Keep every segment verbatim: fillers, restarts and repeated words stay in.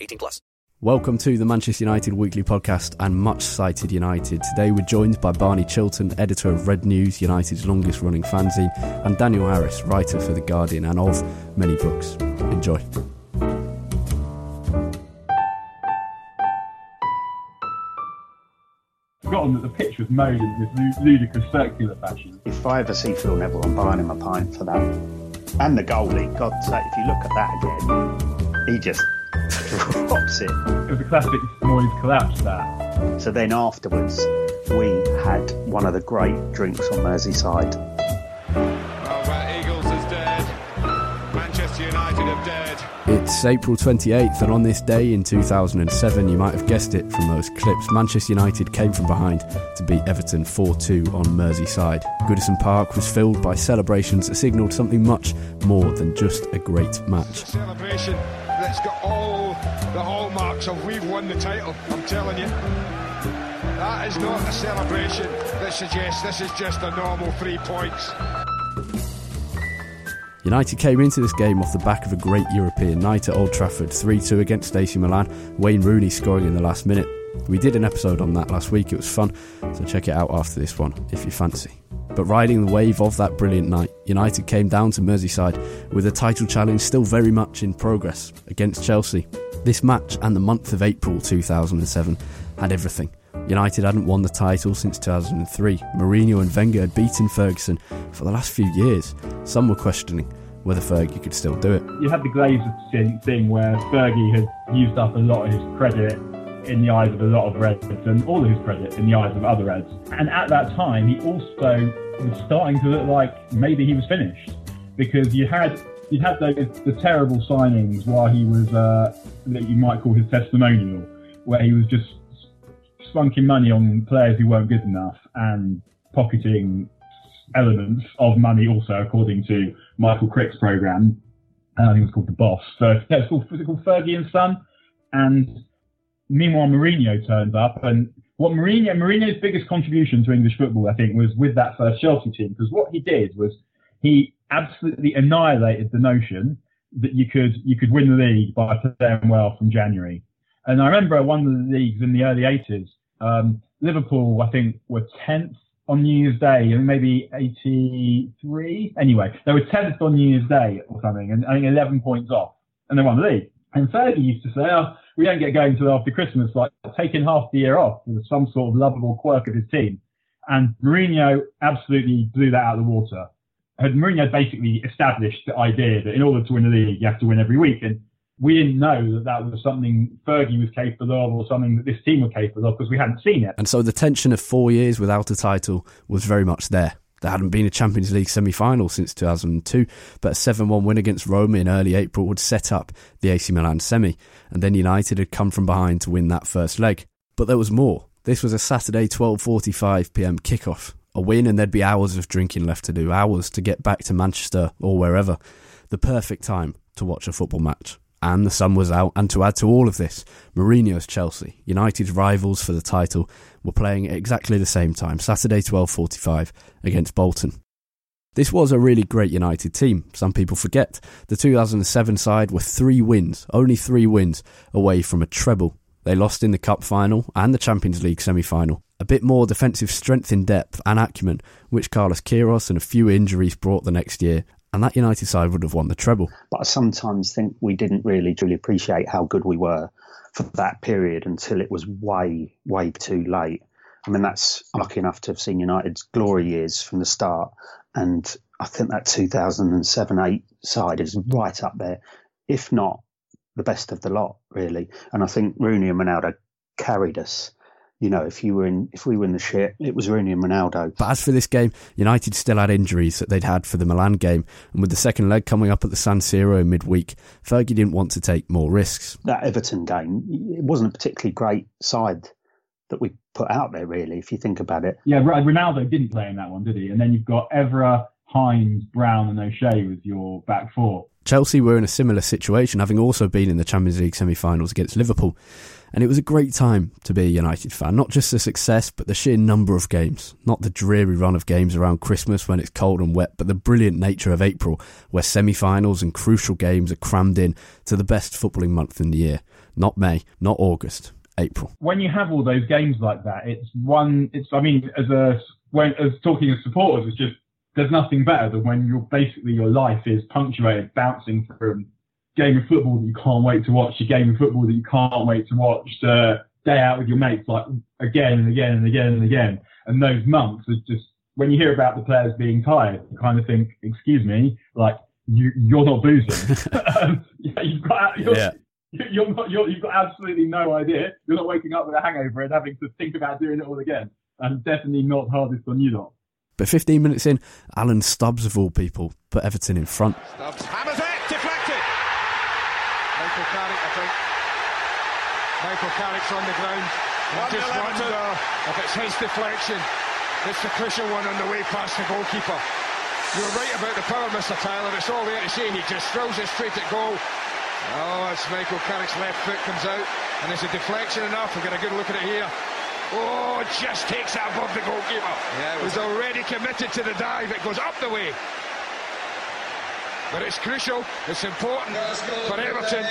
eighteen plus. Welcome to the Manchester United Weekly Podcast and Much-Cited United. Today we're joined by Barney Chilton, editor of Red News, United's longest-running fanzine, and Daniel Harris, writer for The Guardian and of many books. Enjoy. Forgotten that the pitch was mowed in this ludicrous circular fashion. If I ever see Phil Neville, I'm buying him a pint for that. And the goalie, God's sake, if you look at that again, he just... drops it. It was a classic noise collapse, that. So then afterwards, we had one of the great drinks on Merseyside. Oh, well, Eagles is dead. Manchester United are dead. It's April twenty-eighth, and on this day in two thousand seven, you might have guessed it from those clips, Manchester United came from behind to beat Everton four two on Merseyside. Goodison Park was filled by celebrations that signalled something much more than just a great match. Celebration. It's got all the hallmarks of we've won the title, I'm telling you. That is not a celebration that suggests this is just a normal three points. United came into this game off the back of a great European night at Old Trafford, three two against A C Milan, Wayne Rooney scoring in the last minute. We did an episode on that last week, it was fun, so check it out after this one if you fancy. But riding the wave of that brilliant night, United came down to Merseyside with a title challenge still very much in progress against Chelsea. This match and the month of April two thousand seven had everything. United hadn't won the title since two thousand three. Mourinho and Wenger had beaten Ferguson for the last few years. Some were questioning whether Fergie could still do it. You had the Glazers thing where Fergie had used up a lot of his credit in the eyes of a lot of Reds and all of his credit in the eyes of other Reds. And at that time, he also was starting to look like maybe he was finished, because you had you had those the terrible signings while he was uh, that you might call his testimonial, where he was just spunking money on players who weren't good enough and pocketing elements of money also, according to Michael Crick's programme. I think it was called The Boss. So yeah, it's called, was it called Fergie and Son? And meanwhile, Mourinho turned up, and what Mourinho, Mourinho's biggest contribution to English football, I think, was with that first Chelsea team, because what he did was he absolutely annihilated the notion that you could you could win the league by playing well from January. And I remember one of the leagues in the early eighties, um, Liverpool, I think, were tenth on New Year's Day, and maybe eighty-three. Anyway, they were tenth on New Year's Day or something, and I think eleven points off, and they won the league. And Fergie used to say, oh, we don't get going till after Christmas, like taking half the year off was some sort of lovable quirk of his team. And Mourinho absolutely blew that out of the water. And Mourinho basically established the idea that in order to win the league, you have to win every week. And we didn't know that that was something Fergie was capable of or something that this team were capable of, because we hadn't seen it. And so the tension of four years without a title was very much there. There hadn't been a Champions League semi-final since two thousand two, but a seven one win against Roma in early April would set up the A C Milan semi, and then United had come from behind to win that first leg. But there was more. This was a Saturday twelve forty-five p m kickoff. A win and there'd be hours of drinking left to do, hours to get back to Manchester or wherever. The perfect time to watch a football match. and the sun was out, and to add to all of this, Mourinho's Chelsea, United's rivals for the title, were playing at exactly the same time, Saturday twelve forty-five against Bolton. This was a really great United team. Some people forget the two thousand seven side were three wins, only three wins, away from a treble. They lost in the Cup final and the Champions League semi-final. A bit more defensive strength in depth and acumen, which Carlos Queiroz and a few injuries brought the next year, and that United side would have won the treble. But I sometimes think we didn't really truly appreciate how good we were for that period until it was way, way too late. I mean, that's lucky enough to have seen United's glory years from the start. And I think that two thousand seven eight side is right up there, if not the best of the lot, really. And I think Rooney and Ronaldo carried us. You know, if you were in, if we were in the shit, it was Rooney and Ronaldo. But as for this game, United still had injuries that they'd had for the Milan game. And with the second leg coming up at the San Siro in midweek, Fergie didn't want to take more risks. That Everton game, it wasn't a particularly great side that we put out there, really, if you think about it. Yeah, Ronaldo didn't play in that one, did he? And then you've got Evra, Hines, Brown and O'Shea with your back four. Chelsea were in a similar situation, having also been in the Champions League semi-finals against Liverpool. And it was a great time to be a United fan. Not just the success, but the sheer number of games. Not the dreary run of games around Christmas when it's cold and wet, but the brilliant nature of April, where semi-finals and crucial games are crammed in to the best footballing month in the year. Not May, not August, April. When you have all those games like that, it's one, it's, I mean, as a, when, as talking as supporters, it's just, there's nothing better than when you're basically your life is punctuated, bouncing from game of football that you can't wait to watch, a game of football that you can't wait to watch, uh, day out with your mates, like again and again and again and again. And those months is just, when you hear about the players being tired, you kind of think, excuse me, like you, you're not boozing. um, yeah, you've got, you're, yeah. you're not, you're, you've got absolutely no idea. You're not waking up with a hangover and having to think about doing it all again. And definitely not hardest on you lot. But fifteen minutes in, Alan Stubbs, of all people, put Everton in front. Stubbs hammers it, deflected. Michael Carrick, I think. Michael Carrick's on the ground. One just wonder if it's his deflection. It's the crucial one on the way past the goalkeeper. You're right about the power, Mister Tyler. It's all there to see. He just throws it straight at goal. Oh, it's Michael Carrick's left foot comes out. And it's a deflection enough. We've got a good look at it here. Oh, it just takes that above the goalkeeper. Yeah, it was already committed to the dive. It goes up the way. But it's crucial, it's important for Everton,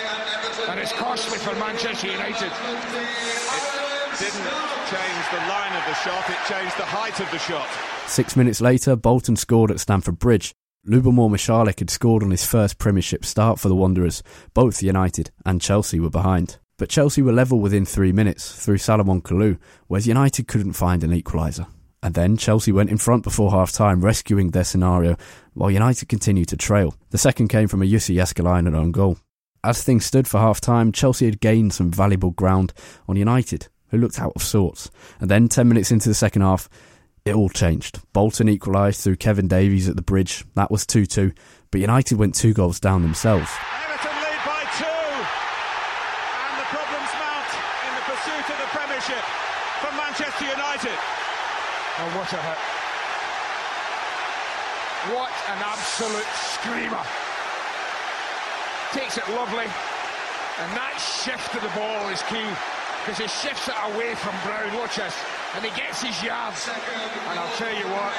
and it's costly for Manchester United. It didn't change the line of the shot, it changed the height of the shot. Six minutes later, Bolton scored at Stamford Bridge. Lubomir Mashalik had scored on his first Premiership start for the Wanderers. Both United and Chelsea were behind. But Chelsea were level within three minutes through Salomon Kalou, whereas United couldn't find an equaliser. And then Chelsea went in front before half-time, rescuing their scenario, while United continued to trail. The second came from a Jussi Jaskalainen own goal. As things stood for half-time, Chelsea had gained some valuable ground on United, who looked out of sorts. And then, ten minutes into the second half, it all changed. Bolton equalised through Kevin Davies at the bridge. That was two two, but United went two goals down themselves. Oh, what a hit. What an absolute screamer. Takes it lovely. And that shift of the ball is key, because he shifts it away from Brown. Watch this. And he gets his yards. And I'll tell you what,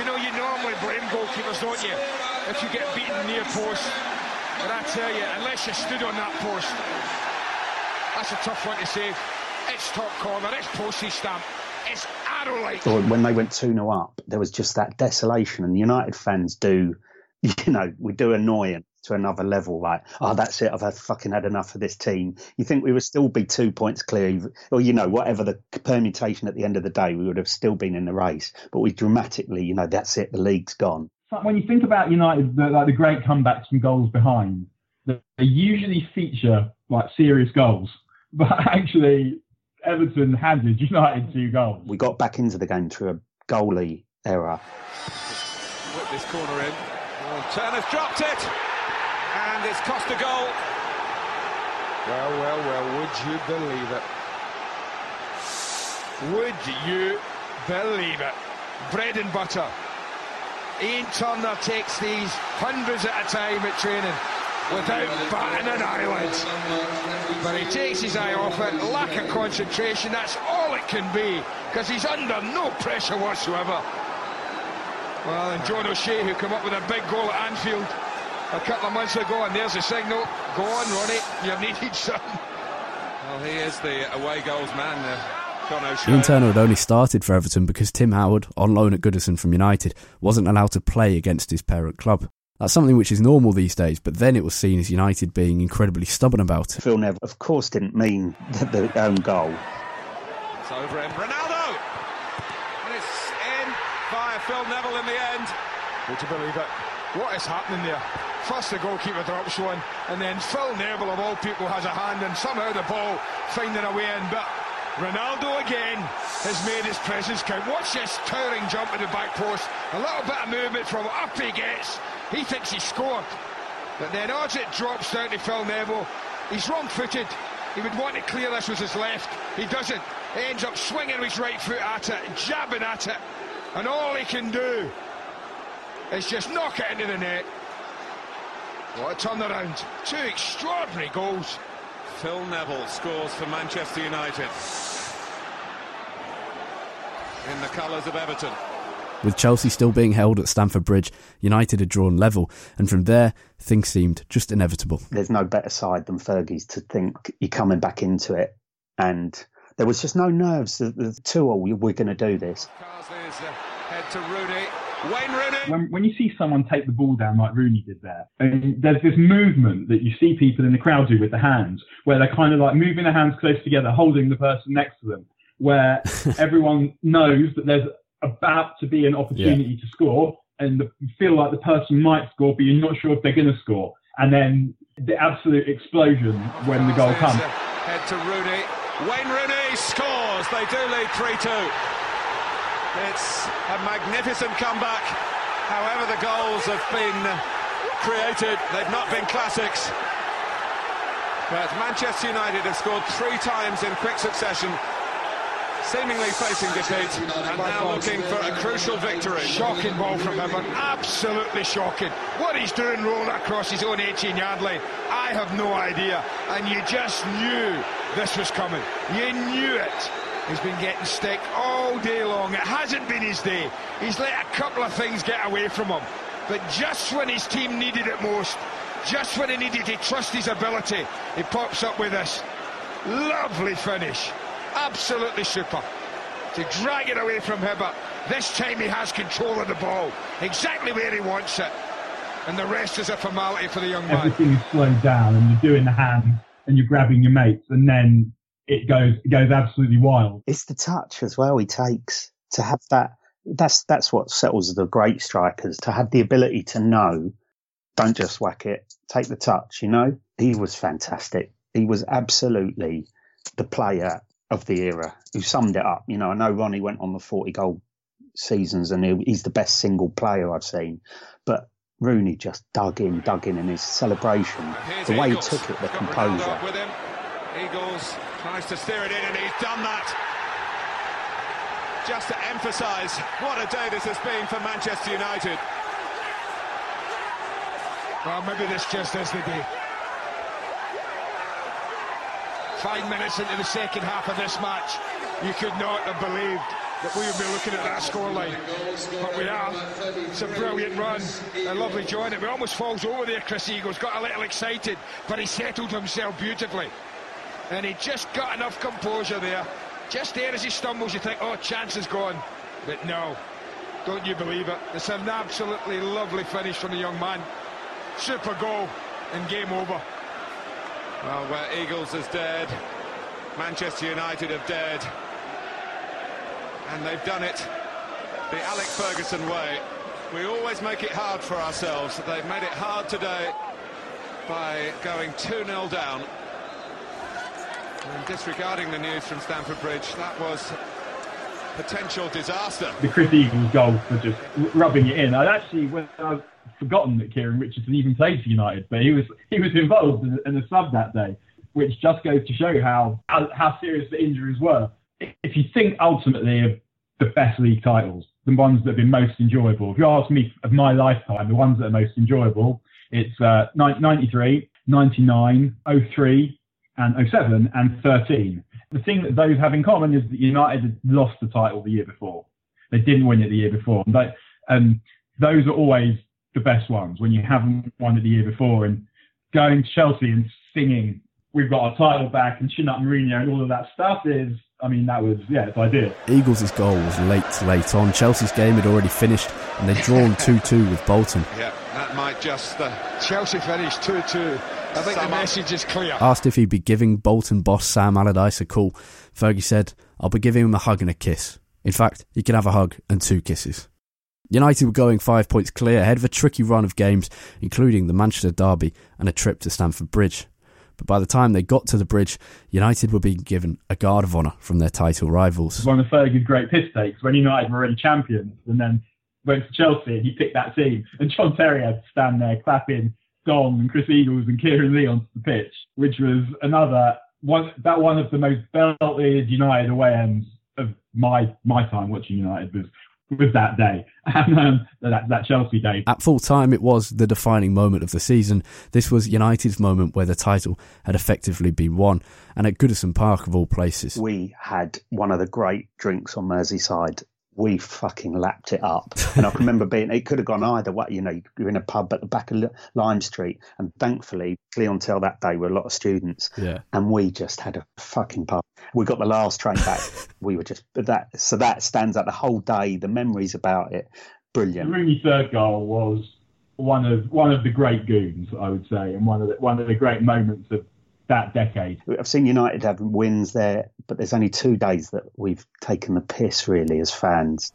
you know, you normally blame goalkeepers, don't you, if you get beaten near post. But I tell you, unless you stood on that post, that's a tough one to save. It's top corner, it's postage stamp. It's arrow-like. When they went two nil up, there was just that desolation, and United fans do, you know, we do annoyance to another level, like, oh, that's it, I've had, fucking had enough of this team. You think we would still be two points clear, or, you know, whatever the permutation at the end of the day, we would have still been in the race, but we dramatically, you know, that's it, the league's gone. When you think about United, the, like the great comebacks from goals behind, they usually feature, like, serious goals, but actually Everton handed United two goals. We got back into the game through a goalie error. Put this corner in. Oh, Turner's dropped it. And it's cost a goal. Well, well, well, would you believe it? Would you believe it? Bread and butter. Ian Turner takes these hundreds at a time at training. without batting an eyelid. But he takes his eye off it, lack of concentration, that's all it can be, because he's under no pressure whatsoever. Well, and John O'Shea, who came up with a big goal at Anfield a couple of months ago, and there's the signal. Go on, Ronnie, you're needed, son. Well, he is the away goals man there. Ian Turner had only started for Everton because Tim Howard, on loan at Goodison from United, wasn't allowed to play against his parent club. That's something which is normal these days, but then it was seen as United being incredibly stubborn about it. Phil Neville, of course, didn't mean the own goal. It's over him, Ronaldo! And it's in by Phil Neville in the end. Would you believe it? What is happening there? First the goalkeeper drops one, and then Phil Neville, of all people, has a hand, and somehow the ball finding a way in, but Ronaldo again has made his presence count. Watch this towering jump at the back post. A little bit of movement from up he gets. He thinks he's scored. But then as it drops down to Phil Neville, he's wrong-footed. He would want to clear this with his left. He doesn't. He ends up swinging his right foot at it, jabbing at it. And all he can do is just knock it into the net. What a turnaround. Two extraordinary goals. Phil Neville scores for Manchester United in the colours of Everton. With Chelsea still being held at Stamford Bridge, United had drawn level, and from there, things seemed just inevitable. There's no better side than Fergie's to think you're coming back into it, and there was just no nerves. The, the two all, we're going to do this. Head to Rooney. Wayne Rooney. When, when you see someone take the ball down like Rooney did there, and there's this movement that you see people in the crowd do with the hands, where they're kind of like moving their hands close together, holding the person next to them, where everyone knows that there's about to be an opportunity yeah. to score, and the, you feel like the person might score, but you're not sure if they're going to score. And then the absolute explosion when the goal comes. Head to Rooney. Wayne Rooney scores. They do lead three two. It's a magnificent comeback. However, the goals have been created, they've not been classics. But Manchester United have scored three times in quick succession, seemingly facing defeat, and now looking for a crucial victory. Shocking ball from Everton, absolutely shocking. What he's doing rolling across his own eighteen-yard line, I have no idea. And you just knew this was coming. You knew it. He's been getting stick all day long. It hasn't been his day. He's let a couple of things get away from him. But just when his team needed it most, just when he needed to trust his ability, he pops up with this. Lovely finish. Absolutely super. To drag it away from Hibbert. This time he has control of the ball. Exactly where he wants it. And the rest is a formality for the young man. Everything is slowed down and you're doing the hand and you're grabbing your mates and then... It goes it goes absolutely wild. It's the touch as well he takes to have that. That's that's what settles the great strikers, to have the ability to know, don't just whack it, take the touch, you know? He was fantastic. He was absolutely the player of the era who summed it up. You know, I know Ronnie went on the forty-goal seasons and he, he's the best single player I've seen. But Rooney just dug in, dug in in his celebration. The way Eagles. He took it, the composure. Eagles tries to steer it in, and he's done that. Just to emphasise what a day this has been for Manchester United. Well, maybe this just is the day. Five minutes into the second half of this match, you could not have believed that we would be looking at that scoreline. But we are. It's a brilliant run, a lovely join. It almost falls over there, Chris Eagles. Got a little excited, but he settled himself beautifully. And he just got enough composure there. Just there as he stumbles, you think, oh, chance is gone. But no, don't you believe it. It's an absolutely lovely finish from the young man. Super goal and game over. Well, where Eagles is dead, Manchester United have dared. And they've done it the Alec Ferguson way. We always make it hard for ourselves. They've made it hard today by going two nil down. And disregarding the news from Stamford Bridge, that was potential disaster. The Chris Eagles goal for just rubbing it in. I'd actually, well, I've forgotten that Kieran Richardson even played for United, but he was he was involved in, in a sub that day, which just goes to show how, how how serious the injuries were. If you think ultimately of the best league titles, the ones that have been most enjoyable, if you ask me of my lifetime, the ones that are most enjoyable, It's uh, ninety-three, ninety-nine, oh three, and oh seven, and thirteen. The thing that those have in common is that United had lost the title the year before. They didn't win it the year before. And they, um, those are always the best ones, when you haven't won it the year before. And going to Chelsea and singing, "We've got our title back," and chin up Mourinho and all of that stuff is, I mean, that was, yeah, it's ideal. Eagles' goal was late, late on. Chelsea's game had already finished and they'd drawn two two with Bolton. Yeah, that might just, uh, Chelsea finished two two. I think Sam, the message is clear. Asked if he'd be giving Bolton boss Sam Allardyce a call, Fergie said, "I'll be giving him a hug and a kiss. In fact, he can have a hug and two kisses." United were going five points clear ahead of a tricky run of games, including the Manchester derby and a trip to Stamford Bridge. But by the time they got to the Bridge, United were being given a guard of honour from their title rivals. One of Fergie's great piss takes, when United were already champions and then went to Chelsea and he picked that team, and John Terry had to stand there clapping Don and Chris Eagles and Kieran Lee onto the pitch, which was another one, that one of the most belted United away ends of my my time watching United was was that day, and um, that, that Chelsea day. At full time, it was the defining moment of the season. This was United's moment where the title had effectively been won, and at Goodison Park of all places. We had one of the great drinks on Merseyside. We fucking lapped it up. And I can remember being, it could have gone either way. You know, you're in a pub at the back of Lime Street, and thankfully, clientele that day were a lot of students. Yeah. And we just had a fucking pub. We got the last train back. We were just, but that, so that stands out the whole day. The memories about it, brilliant. Rooney's third goal was one of one of the great goons, I would say, and one of the, one of the great moments of that decade. I've seen United have wins there, but there's only two days that we've taken the piss, really, as fans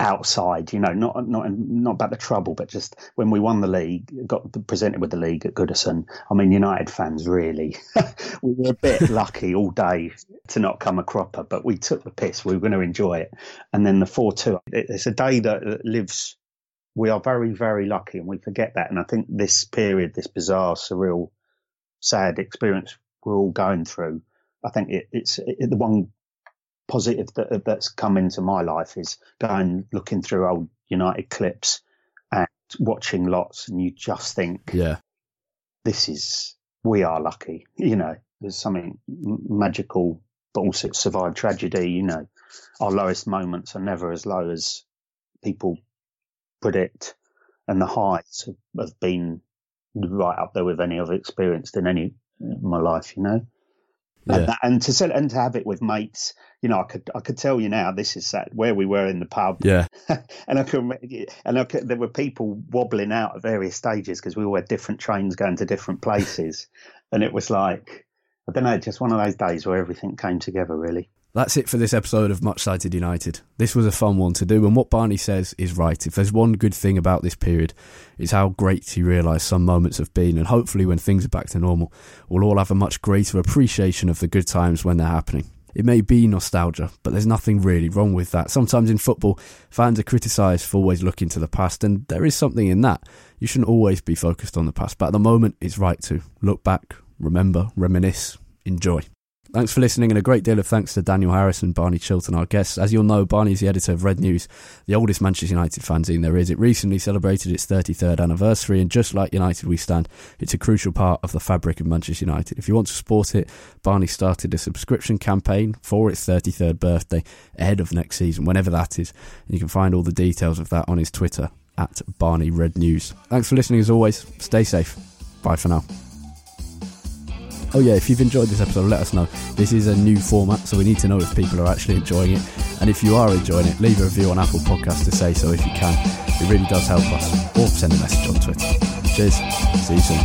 outside, you know, not not not about the trouble, but just when we won the league, got presented with the league at Goodison. I mean, United fans, really, we were a bit lucky all day to not come a cropper, but we took the piss. We were going to enjoy it. And then the four two, it's a day that lives. We are very, very lucky, and we forget that. And I think this period, this bizarre, surreal, sad experience we're all going through, I think it, it's it, the one positive that that's come into my life is going looking through old United clips and watching lots, and you just think, yeah, this is, we are lucky, you know. There's something magical, but also survived tragedy. You know, our lowest moments are never as low as people predict, and the highs have, have been right up there with any I've experienced in any in my life, you know. Yeah. And, that, and to sell, and to have it with mates, you know, I could I could tell you now, this is that, where we were in the pub. Yeah, and I could and I could, there were people wobbling out at various stages because we all had different trains going to different places, and it was like, I don't know, just one of those days where everything came together, really. That's it for this episode of Much-Cited United. This was a fun one to do, and what Barney says is right. If there's one good thing about this period, it's how great you realise some moments have been, and hopefully when things are back to normal, we'll all have a much greater appreciation of the good times when they're happening. It may be nostalgia, but there's nothing really wrong with that. Sometimes in football, fans are criticised for always looking to the past, and there is something in that. You shouldn't always be focused on the past, but at the moment, it's right to look back, remember, reminisce, enjoy. Thanks for listening, and a great deal of thanks to Daniel Harris and Barney Chilton, our guests. As you'll know, Barney's the editor of Red News, the oldest Manchester United fanzine there is. It recently celebrated its thirty-third anniversary, and just like United We Stand, it's a crucial part of the fabric of Manchester United. If you want to support it, Barney started a subscription campaign for its thirty-third birthday ahead of next season, whenever that is. And you can find all the details of that on his Twitter, at Barney Red News. Thanks for listening as always. Stay safe. Bye for now. Oh yeah, if you've enjoyed this episode, let us know. This is a new format, so we need to know if people are actually enjoying it. And if you are enjoying it, leave a review on Apple Podcasts to say so if you can. It really does help us. Or send a message on Twitter. Cheers. See you soon.